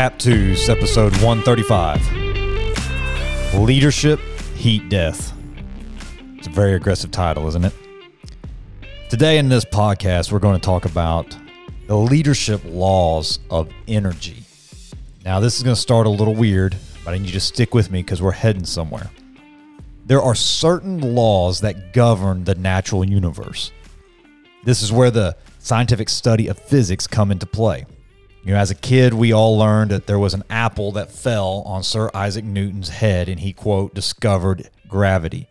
Aptus, episode 135. Leadership, Heat Death. It's a very aggressive title, isn't it? Today in this podcast, we're going to talk about the leadership laws of energy. Now, this is going to start a little weird, but I need you to stick with me because we're heading somewhere. There are certain laws that govern the natural universe. This is where the scientific study of physics come into play. You know, as a kid, we all learned that there was an apple that fell on Sir Isaac Newton's head, and he, quote, discovered gravity.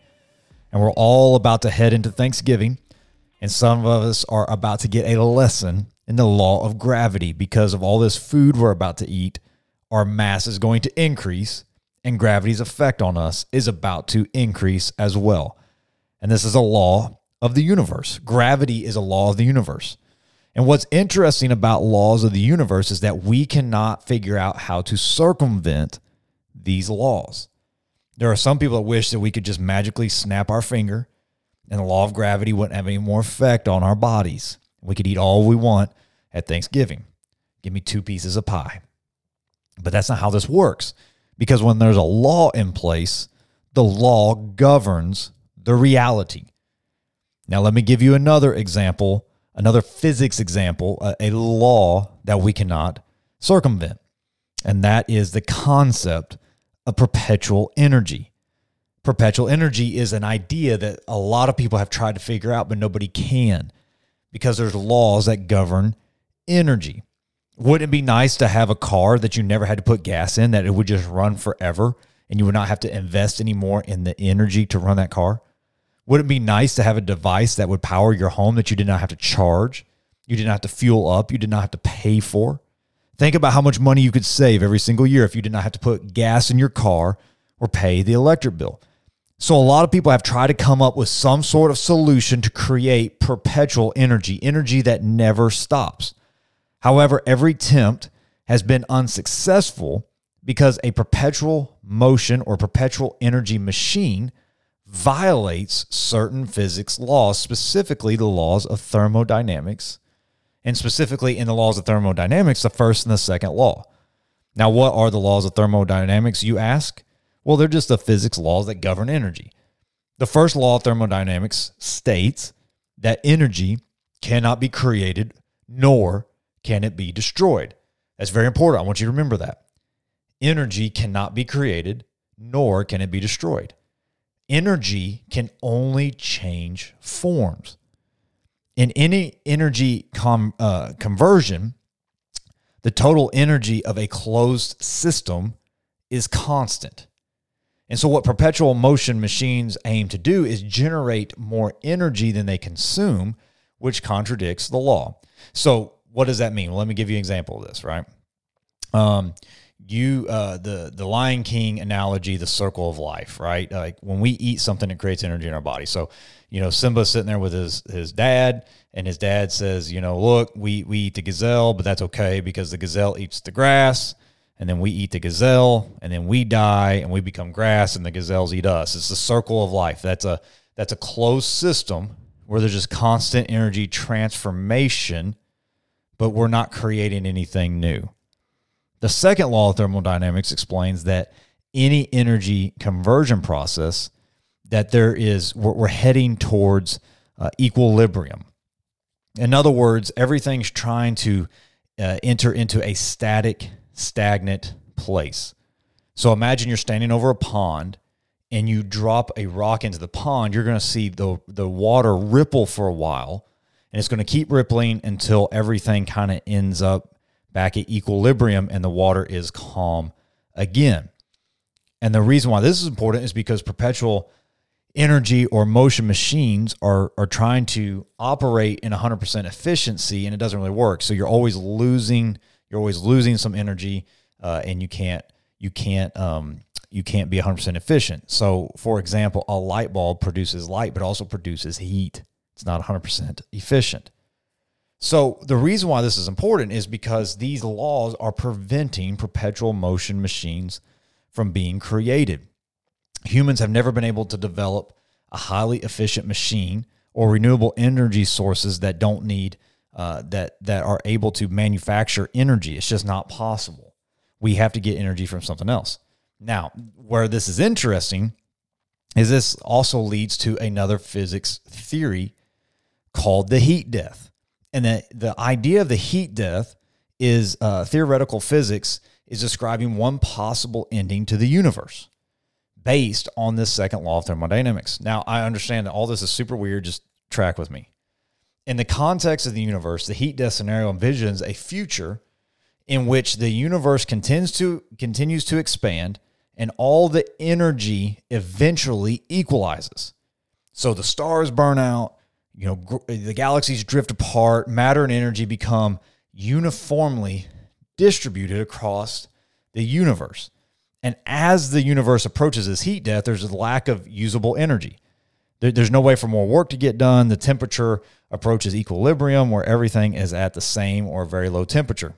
And we're all about to head into Thanksgiving, and some of us are about to get a lesson in the law of gravity because of all this food we're about to eat. Our mass is going to increase, and gravity's effect on us is about to increase as well. And this is a law of the universe. Gravity is a law of the universe. And what's interesting about laws of the universe is that we cannot figure out how to circumvent these laws. There are some people that wish that we could just magically snap our finger and the law of gravity wouldn't have any more effect on our bodies. We could eat all we want at Thanksgiving. Give me 2 pieces of pie. But that's not how this works, because when there's a law in place, the law governs the reality. Now, let me give you another example. Another physics example, a law that we cannot circumvent, and that is the concept of perpetual energy. Perpetual energy is an idea that a lot of people have tried to figure out, but nobody can, because there's laws that govern energy. Wouldn't it be nice to have a car that you never had to put gas in, that it would just run forever, and you would not have to invest any more in the energy to run that car? Would it be nice to have a device that would power your home that you did not have to charge? You did not have to fuel up. You did not have to pay for. Think about how much money you could save every single year if you did not have to put gas in your car or pay the electric bill. So a lot of people have tried to come up with some sort of solution to create perpetual energy, energy that never stops. However, every attempt has been unsuccessful because a perpetual motion or perpetual energy machine violates certain physics laws, specifically the laws of thermodynamics, and specifically in the laws of thermodynamics, the first and the second law. Now, what are the laws of thermodynamics, you ask? Well, they're just the physics laws that govern energy. The first law of thermodynamics states that energy cannot be created, nor can it be destroyed. That's very important. I want you to remember that. Energy cannot be created, nor can it be destroyed. Energy can only change forms. In any energy conversion, the total energy of a closed system is constant. And so what perpetual motion machines aim to do is generate more energy than they consume, which contradicts the law. So what does that mean? Well, let me give you an example of this, right? The Lion King analogy, the circle of life, right? Like when we eat something, it creates energy in our body. So, you know, Simba's sitting there with his dad, and his dad says, you know, look, we eat the gazelle, but that's okay because the gazelle eats the grass, and then we eat the gazelle, and then we die, and we become grass, and the gazelles eat us. It's the circle of life. That's a closed system where there's just constant energy transformation, but we're not creating anything new. The second law of thermodynamics explains that any energy conversion process, that there is, we're heading towards equilibrium. In other words, everything's trying to enter into a static, stagnant place. So imagine you're standing over a pond and you drop a rock into the pond. You're going to see the water ripple for a while, and it's going to keep rippling until everything kind of ends up back at equilibrium and the water is calm again. And the reason why this is important is because perpetual energy or motion machines are trying to operate in 100% efficiency, and it doesn't really work. So you're always losing some energy, and you can't be 100% efficient. So for example, a light bulb produces light, but also produces heat. It's not 100% efficient. So the reason why this is important is because these laws are preventing perpetual motion machines from being created. Humans have never been able to develop a highly efficient machine or renewable energy sources that don't need that are able to manufacture energy. It's just not possible. we have to get energy from something else. Now, where this is interesting is this also leads to another physics theory called the heat death. And the idea of the heat death is theoretical physics is describing one possible ending to the universe based on this second law of thermodynamics. Now, I understand that all this is super weird. Just track with me. In the context of the universe, the heat death scenario envisions a future in which the universe continues to expand and all the energy eventually equalizes. So the stars burn out, you know, the galaxies drift apart, matter and energy become uniformly distributed across the universe. And as the universe approaches this heat death, there's a lack of usable energy. There's no way for more work to get done. The temperature approaches equilibrium where everything is at the same or very low temperature.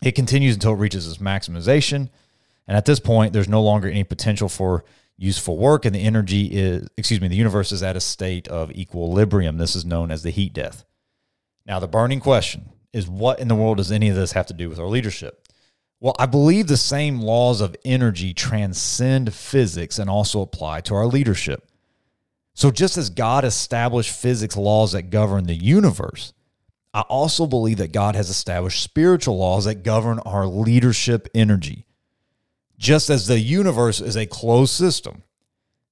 It continues until it reaches its maximization. And at this point, there's no longer any potential for useful work, and the the universe is at a state of equilibrium. This is known as the heat death. Now, the burning question is, what in the world does any of this have to do with our leadership? Well, I believe the same laws of energy transcend physics and also apply to our leadership. So just as God established physics laws that govern the universe, I also believe that God has established spiritual laws that govern our leadership energy. Just as the universe is a closed system,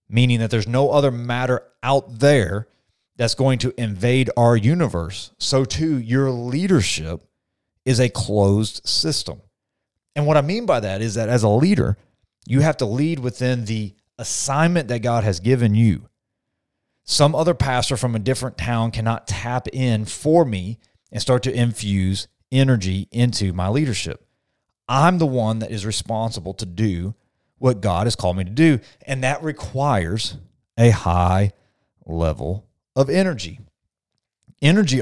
meaning that there's no other matter out there that's going to invade our universe, so too your leadership is a closed system. And what I mean by that is that as a leader, you have to lead within the assignment that God has given you. Some other pastor from a different town cannot tap in for me and start to infuse energy into my leadership. I'm the one that is responsible to do what God has called me to do, and that requires a high level of energy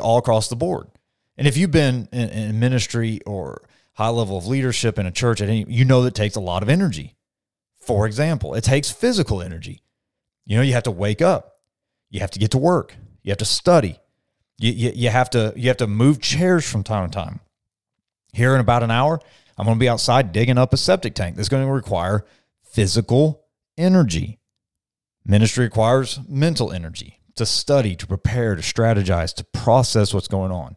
all across the board. And if you've been in ministry or high level of leadership in a church, you know that it takes a lot of energy. For example, it takes physical energy. You know, you have to wake up. You have to get to work. You have to study. You have to move chairs from time to time. Here in about an hour, I'm going to be outside digging up a septic tank. That's going to require physical energy. Ministry requires mental energy to study, to prepare, to strategize, to process what's going on.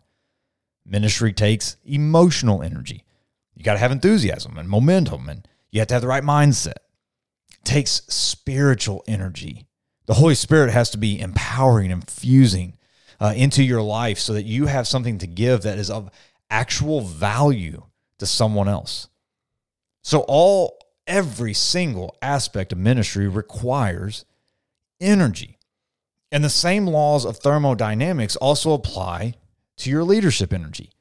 Ministry takes emotional energy. You got to have enthusiasm and momentum, and you have to have the right mindset. It takes spiritual energy. The Holy Spirit has to be empowering, infusing into your life so that you have something to give that is of actual value to someone else. So every single aspect of ministry requires energy. And the same laws of thermodynamics also apply to your leadership energy.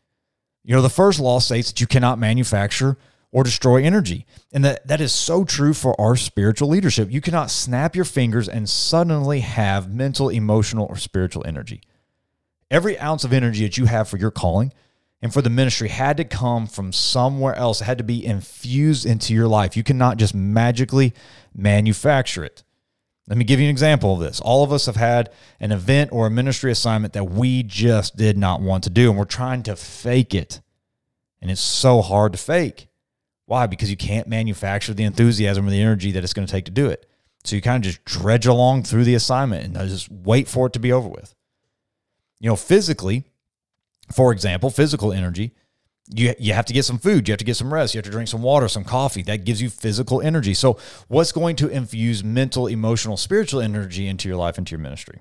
You know, the first law states that you cannot manufacture or destroy energy. And that is so true for our spiritual leadership. You cannot snap your fingers and suddenly have mental, emotional, or spiritual energy. Every ounce of energy that you have for your calling and for the ministry had to come from somewhere else. It had to be infused into your life. You cannot just magically manufacture it. Let me give you an example of this. All of us have had an event or a ministry assignment that we just did not want to do, and we're trying to fake it. And it's so hard to fake. Why? Because you can't manufacture the enthusiasm or the energy that it's going to take to do it. So you kind of just dredge along through the assignment and just wait for it to be over with. You know, physically, for example, physical energy, you have to get some food, you have to get some rest, you have to drink some water, some coffee. That gives you physical energy. So what's going to infuse mental, emotional, spiritual energy into your life, into your ministry?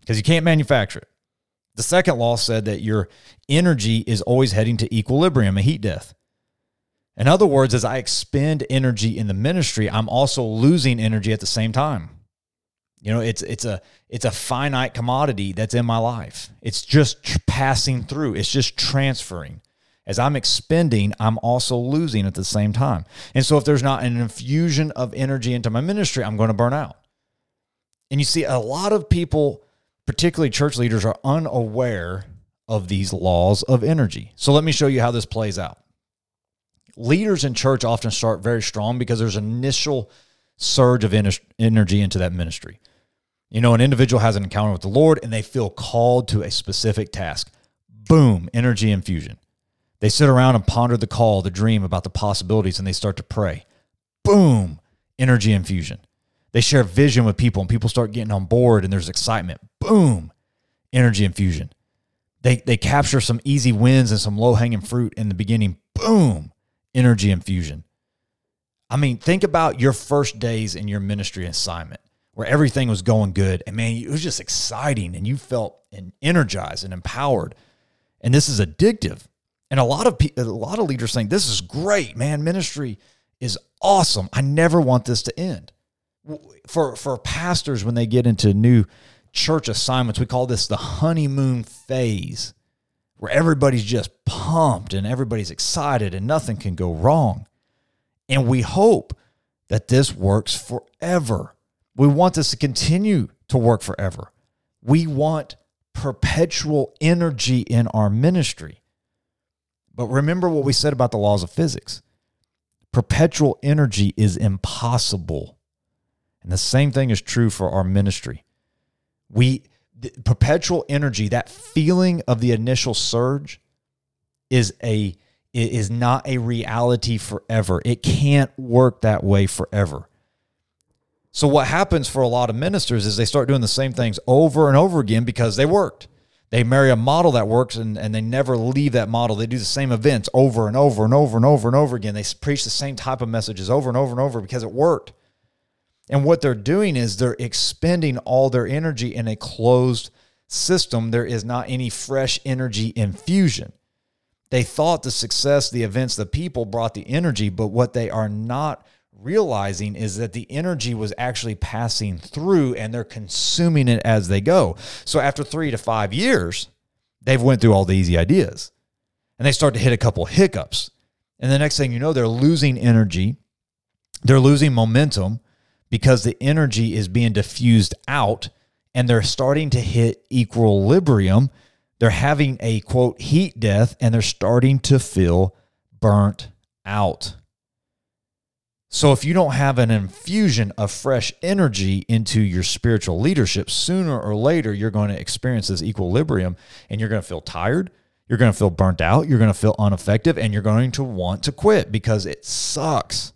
Because you can't manufacture it. The second law said that your energy is always heading to equilibrium, a heat death. In other words, as I expend energy in the ministry, I'm also losing energy at the same time. You know, it's a finite commodity that's in my life. It's just passing through. It's just transferring. As I'm expending, I'm also losing at the same time. And so if there's not an infusion of energy into my ministry, I'm going to burn out. And you see, a lot of people, particularly church leaders, are unaware of these laws of energy. So let me show you how this plays out. Leaders in church often start very strong because there's an initial surge of energy into that ministry. You know, an individual has an encounter with the Lord and they feel called to a specific task. Boom, energy infusion. They sit around and ponder the call, the dream about the possibilities, and they start to pray. Boom! Energy infusion. They share vision with people, and people start getting on board, and there's excitement. Boom! Energy infusion. They capture some easy wins and some low-hanging fruit in the beginning. Boom! Energy infusion. I mean, think about your first days in your ministry assignment where everything was going good, and, man, it was just exciting, and you felt energized and empowered, and this is addictive. And a lot of leaders think, this is great, man. Ministry is awesome. I never want this to end. For pastors, when they get into new church assignments, we call this the honeymoon phase, where everybody's just pumped and everybody's excited and nothing can go wrong. And we hope that this works forever. We want this to continue to work forever. We want perpetual energy in our ministry. But remember what we said about the laws of physics. Perpetual energy is impossible. And the same thing is true for our ministry. Perpetual energy, that feeling of the initial surge, is not a reality forever. It can't work that way forever. So what happens for a lot of ministers is they start doing the same things over and over again because they worked. They marry a model that works, and they never leave that model. They do the same events over and over and over and over and over again. They preach the same type of messages over and over and over because it worked. And what they're doing is they're expending all their energy in a closed system. There is not any fresh energy infusion. They thought the success, the events, the people brought the energy, but what they are not realizing is that the energy was actually passing through and they're consuming it as they go. So after 3 to 5 years, they've went through all the easy ideas and they start to hit a couple hiccups. And the next thing you know, they're losing energy. They're losing momentum because the energy is being diffused out and they're starting to hit equilibrium. They're having a, quote, heat death, and they're starting to feel burnt out. So if you don't have an infusion of fresh energy into your spiritual leadership, sooner or later, you're going to experience this equilibrium and you're going to feel tired, you're going to feel burnt out, you're going to feel ineffective, and you're going to want to quit because it sucks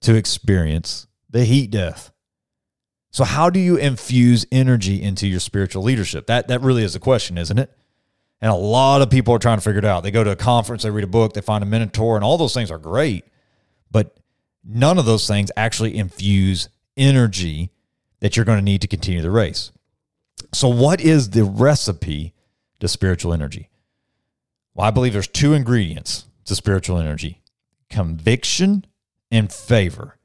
to experience the heat death. So how do you infuse energy into your spiritual leadership? That really is the question, isn't it? And a lot of people are trying to figure it out. They go to a conference, they read a book, they find a mentor, and all those things are great, but none of those things actually infuse energy that you're going to need to continue the race. So what is the recipe to spiritual energy? Well, I believe there's two ingredients to spiritual energy: conviction and favor.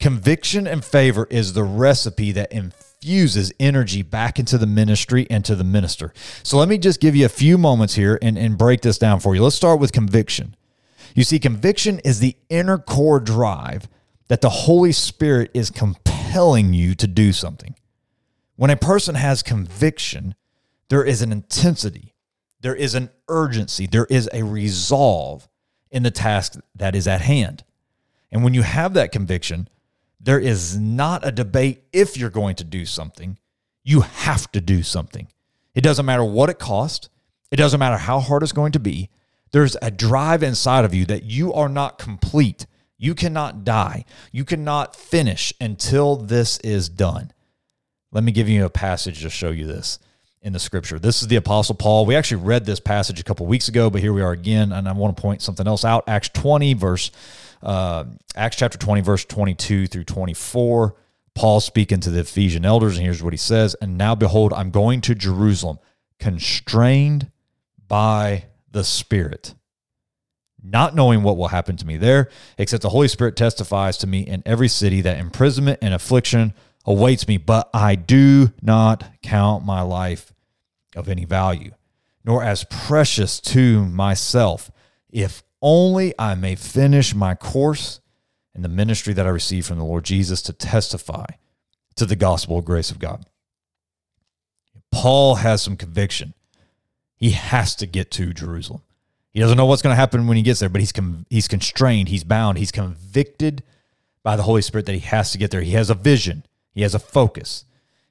Conviction and favor is the recipe that infuses energy back into the ministry and to the minister. So let me just give you a few moments here and break this down for you. Let's start with conviction. You see, conviction is the inner core drive that the Holy Spirit is compelling you to do something. When a person has conviction, there is an intensity, there is an urgency, there is a resolve in the task that is at hand. And when you have that conviction, there is not a debate if you're going to do something. You have to do something. It doesn't matter what it costs. It doesn't matter how hard it's going to be. There's a drive inside of you that you are not complete. You cannot die. You cannot finish until this is done. Let me give you a passage to show you this in the scripture. This is the Apostle Paul. We actually read this passage a couple weeks ago, but here we are again, and I want to point something else out. Acts chapter 20, verse 22 through 24. Paul speaking to the Ephesian elders, and here's what he says: "And now behold, I'm going to Jerusalem, constrained by the Spirit, not knowing what will happen to me there, except the Holy Spirit testifies to me in every city that imprisonment and affliction awaits me, but I do not count my life of any value, nor as precious to myself, if only I may finish my course in the ministry that I received from the Lord Jesus to testify to the gospel of grace of God." Paul has some conviction. He has to get to Jerusalem. He doesn't know what's going to happen when he gets there, but he's constrained, he's bound, he's convicted by the Holy Spirit that he has to get there. He has a vision. He has a focus.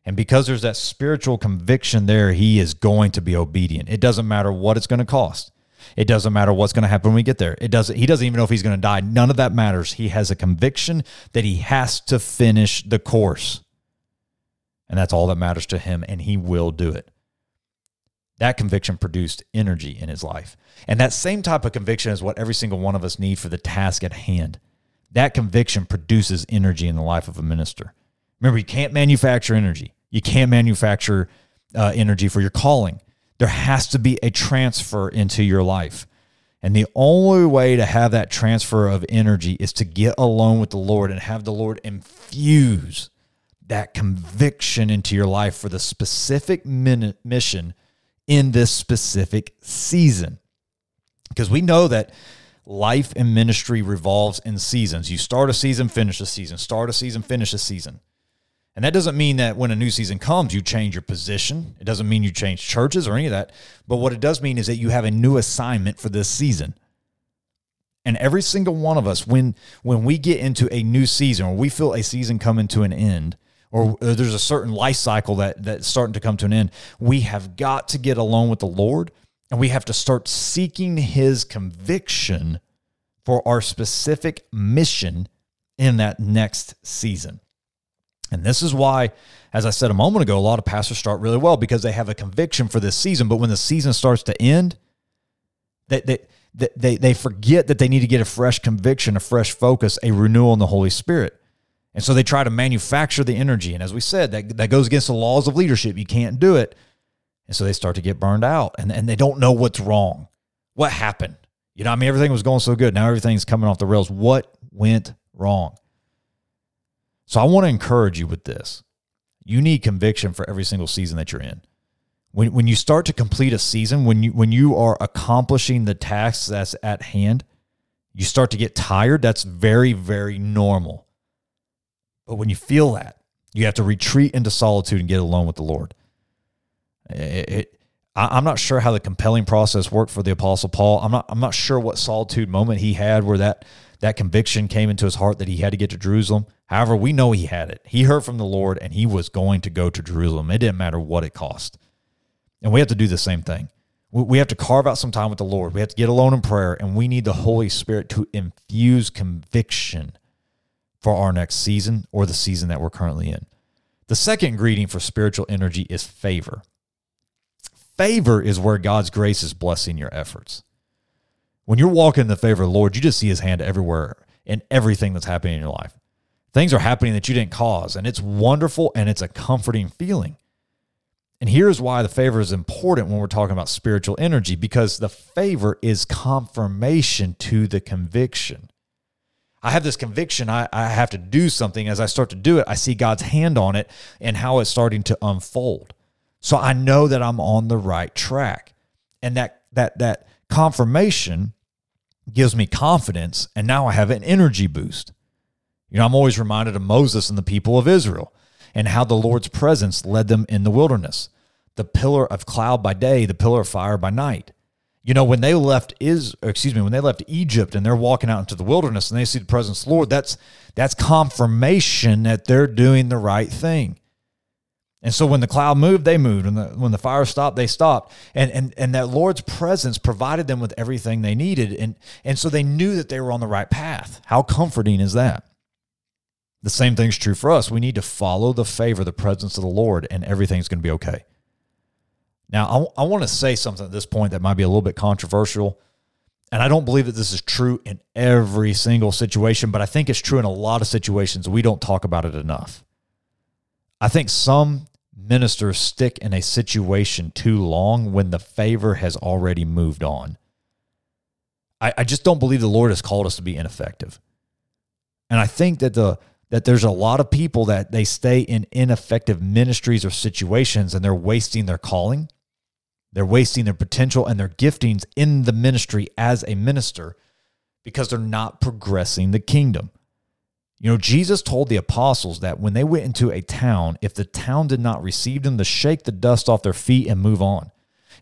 And because there's that spiritual conviction there, he is going to be obedient. It doesn't matter what it's going to cost. It doesn't matter what's going to happen when we get there. It doesn't. He doesn't even know if he's going to die. None of that matters. He has a conviction that he has to finish the course. And that's all that matters to him, and he will do it. That conviction produced energy in his life. And that same type of conviction is what every single one of us need for the task at hand. That conviction produces energy in the life of a minister. Remember, you can't manufacture energy. You can't manufacture energy for your calling. There has to be a transfer into your life. And the only way to have that transfer of energy is to get alone with the Lord and have the Lord infuse that conviction into your life for the specific mission in this specific season. Because we know that life and ministry revolves in seasons. You start a season, finish a season. Start a season, finish a season. And that doesn't mean that when a new season comes, you change your position. It doesn't mean you change churches or any of that. But what it does mean is that you have a new assignment for this season. And every single one of us, when we get into a new season, or we feel a season coming to an end, or there's a certain life cycle that's starting to come to an end, we have got to get alone with the Lord, and we have to start seeking His conviction for our specific mission in that next season. And this is why, as I said a moment ago, a lot of pastors start really well because they have a conviction for this season. But when the season starts to end, they forget that they need to get a fresh conviction, a fresh focus, a renewal in the Holy Spirit. And so they try to manufacture the energy. And as we said, that goes against the laws of leadership. You can't do it. And so they start to get burned out, and they don't know what's wrong. What happened? You know, I mean, everything was going so good. Now everything's coming off the rails. What went wrong? So I want to encourage you with this. You need conviction for every single season that you're in. When you start to complete a season, when you are accomplishing the tasks that's at hand, you start to get tired. That's very, very normal. But when you feel that, you have to retreat into solitude and get alone with the Lord. I'm not sure how the compelling process worked for the Apostle Paul. I'm not sure what solitude moment he had where that conviction came into his heart that he had to get to Jerusalem. However, we know he had it. He heard from the Lord, and he was going to go to Jerusalem. It didn't matter what it cost. And we have to do the same thing. We have to carve out some time with the Lord. We have to get alone in prayer, and we need the Holy Spirit to infuse conviction for our next season or the season that we're currently in. The second ingredient for spiritual energy is favor. Favor is where God's grace is blessing your efforts. When you're walking in the favor of the Lord, you just see His hand everywhere in everything that's happening in your life. Things are happening that you didn't cause, and it's wonderful, and it's a comforting feeling. And here's why the favor is important when we're talking about spiritual energy, because the favor is confirmation to the conviction. I have this conviction, I have to do something. As I start to do it, I see God's hand on it and how it's starting to unfold. So I know that I'm on the right track. And that confirmation gives me confidence, and now I have an energy boost. You know, I'm always reminded of Moses and the people of Israel and how the Lord's presence led them in the wilderness. The pillar of cloud by day, the pillar of fire by night. You know, when they left Egypt and they're walking out into the wilderness and they see the presence of the Lord, that's confirmation that they're doing the right thing. And so when the cloud moved, they moved. When the fire stopped, they stopped. And that Lord's presence provided them with everything they needed. And so they knew that they were on the right path. How comforting is that? The same thing's true for us. We need to follow the favor, the presence of the Lord, and everything's going to be okay. Now, I want to say something at this point that might be a little bit controversial, and I don't believe that this is true in every single situation, but I think it's true in a lot of situations. We don't talk about it enough. I think some ministers stick in a situation too long when the favor has already moved on. I just don't believe the Lord has called us to be ineffective. And I think that that there's a lot of people that they stay in ineffective ministries or situations, and they're wasting their calling, they're wasting their potential and their giftings in the ministry as a minister because they're not progressing the kingdom. You know, Jesus told the apostles that when they went into a town, if the town did not receive them, to shake the dust off their feet and move on.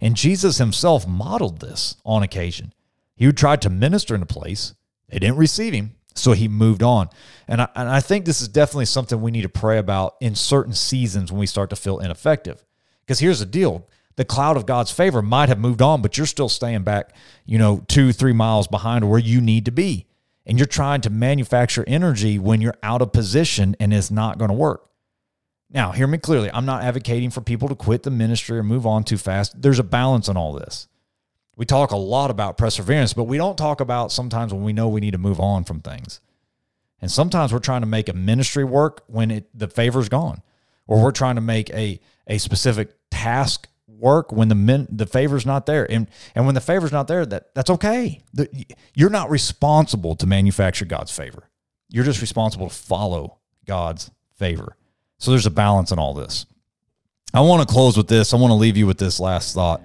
And Jesus himself modeled this on occasion. He tried to minister in a place. They didn't receive him, so he moved on. And I think this is definitely something we need to pray about in certain seasons when we start to feel ineffective. Because here's the deal. the cloud of God's favor might have moved on, but you're still staying back, 2-3 miles behind where you need to be. And you're trying to manufacture energy when you're out of position, and it's not going to work. Now, hear me clearly. I'm not advocating for people to quit the ministry or move on too fast. There's a balance in all this. We talk a lot about perseverance, but we don't talk about sometimes when we know we need to move on from things. And sometimes we're trying to make a ministry work when the favor's gone, or we're trying to make a specific task work when the favor's not there. And when the favor's not there, that's okay. You're not responsible to manufacture God's favor. You're just responsible to follow God's favor. So there's a balance in all this. I want to close with this. I want to leave you with this last thought.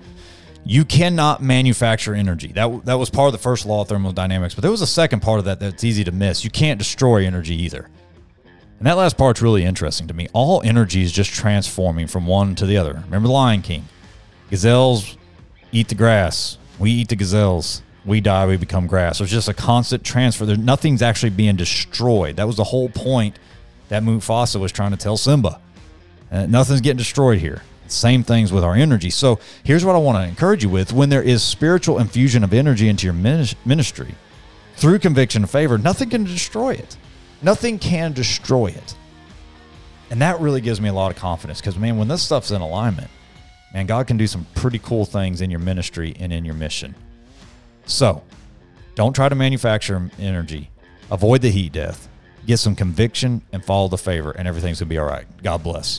You cannot manufacture energy. That was part of the first law of thermodynamics, but there was a second part of that that's easy to miss. You can't destroy energy either. And that last part's really interesting to me. All energy is just transforming from one to the other. Remember the Lion King? Gazelles eat the grass. We eat the gazelles. We die, we become grass. There's just a constant transfer. Nothing's actually being destroyed. That was the whole point that Mufasa was trying to tell Simba. Nothing's getting destroyed here. Same things with our energy. So here's what I want to encourage you with. When there is spiritual infusion of energy into your ministry, through conviction and favor, nothing can destroy it. Nothing can destroy it. And that really gives me a lot of confidence because, man, when this stuff's in alignment, man, God can do some pretty cool things in your ministry and in your mission. So don't try to manufacture energy. Avoid the heat death. Get some conviction and follow the favor, and everything's going to be all right. God bless.